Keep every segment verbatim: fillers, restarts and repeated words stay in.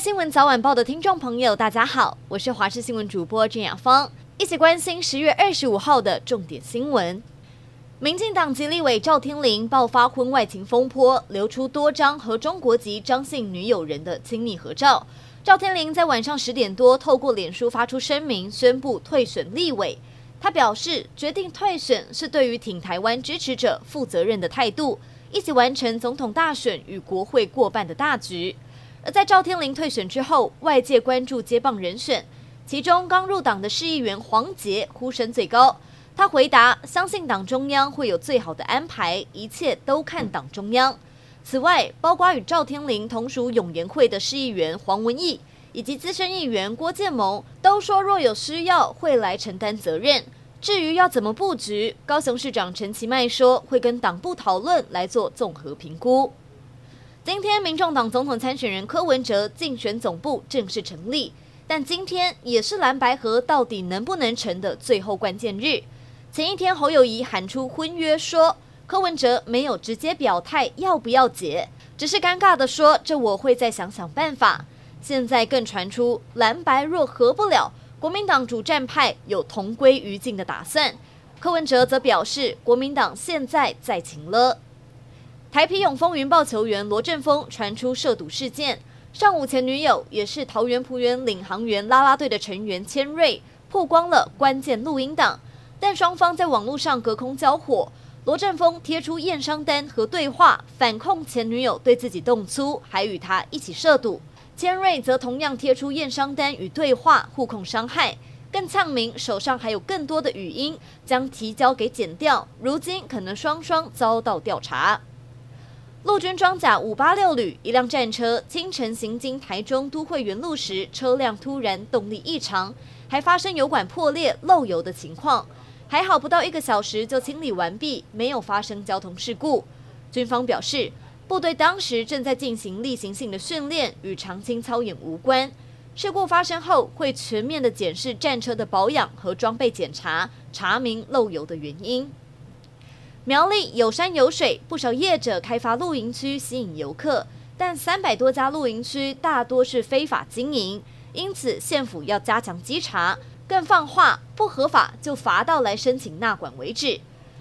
新闻早晚报的听众朋友，大家好，我是华视新闻主播郑雅芳，一起关心十月二十五号的重点新闻。民进党籍立委赵天麟爆发婚外情风波，流出多张和中国籍张姓女友人的亲密合照。赵天麟在晚上十点多透过脸书发出声明，宣布退选立委。他表示，决定退选是对于挺台湾支持者负责任的态度，一起完成总统大选与国会过半的大局。而在赵天麟退选之后，外界关注接棒人选，其中刚入党的市议员黄捷呼声最高。他回答：“相信党中央会有最好的安排，一切都看党中央。”此外，包括与赵天麟同属永延会的市议员黄文义以及资深议员郭建盟都说，若有需要会来承担责任。至于要怎么布局，高雄市长陈其迈说会跟党部讨论来做综合评估。今天，民众党总统参选人柯文哲竞选总部正式成立，但今天也是蓝白合到底能不能成的最后关键日。前一天，侯友宜喊出婚约说，柯文哲没有直接表态要不要结，只是尴尬的说这我会再想想办法。现在更传出蓝白若合不了，国民党主战派有同归于尽的打算。柯文哲则表示，国民党现在在情了。台啤永丰云豹球员罗振峰传出涉赌事件，上午前女友也是桃园璞园领航员啦啦队的成员千瑞曝光了关键录音档。但双方在网络上隔空交火，罗振峰贴出验伤单和对话，反控前女友对自己动粗，还与他一起涉赌。千瑞则同样贴出验伤单与对话，互控伤害，更呛明手上还有更多的语音，将提交给剪掉，如今可能双双遭到调查。陆军装甲五八六旅一辆战车清晨行经台中都会园路时，车辆突然动力异常，还发生油管破裂漏油的情况。还好不到一个小时就清理完毕，没有发生交通事故。军方表示，部队当时正在进行例行性的训练，与常青操演无关。事故发生后，会全面的检视战车的保养和装备检查，查明漏油的原因。苗栗有山有水，不少业者开发露营区吸引游客，但三百多家露营区大多是非法经营，因此县府要加强稽查。更放话，不合法就罚到来申请纳管为止。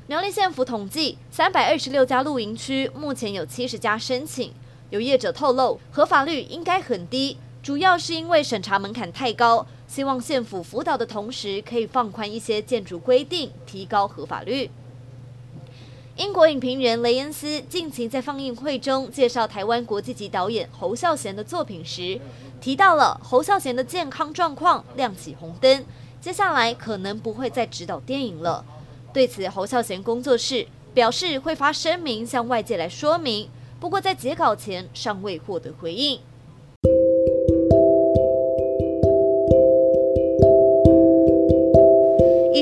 苗栗县府统计，三百二十六家露营区目前有七十家申请。有业者透露，合法率应该很低，主要是因为审查门槛太高。希望县府辅导的同时，可以放宽一些建筑规定，提高合法率。英国影评人雷恩斯近期在放映会中介绍台湾国际级导演侯孝贤的作品时，提到了侯孝贤的健康状况亮起红灯，接下来可能不会再执导电影了。对此，侯孝贤工作室表示会发声明向外界来说明，不过在截稿前尚未获得回应。以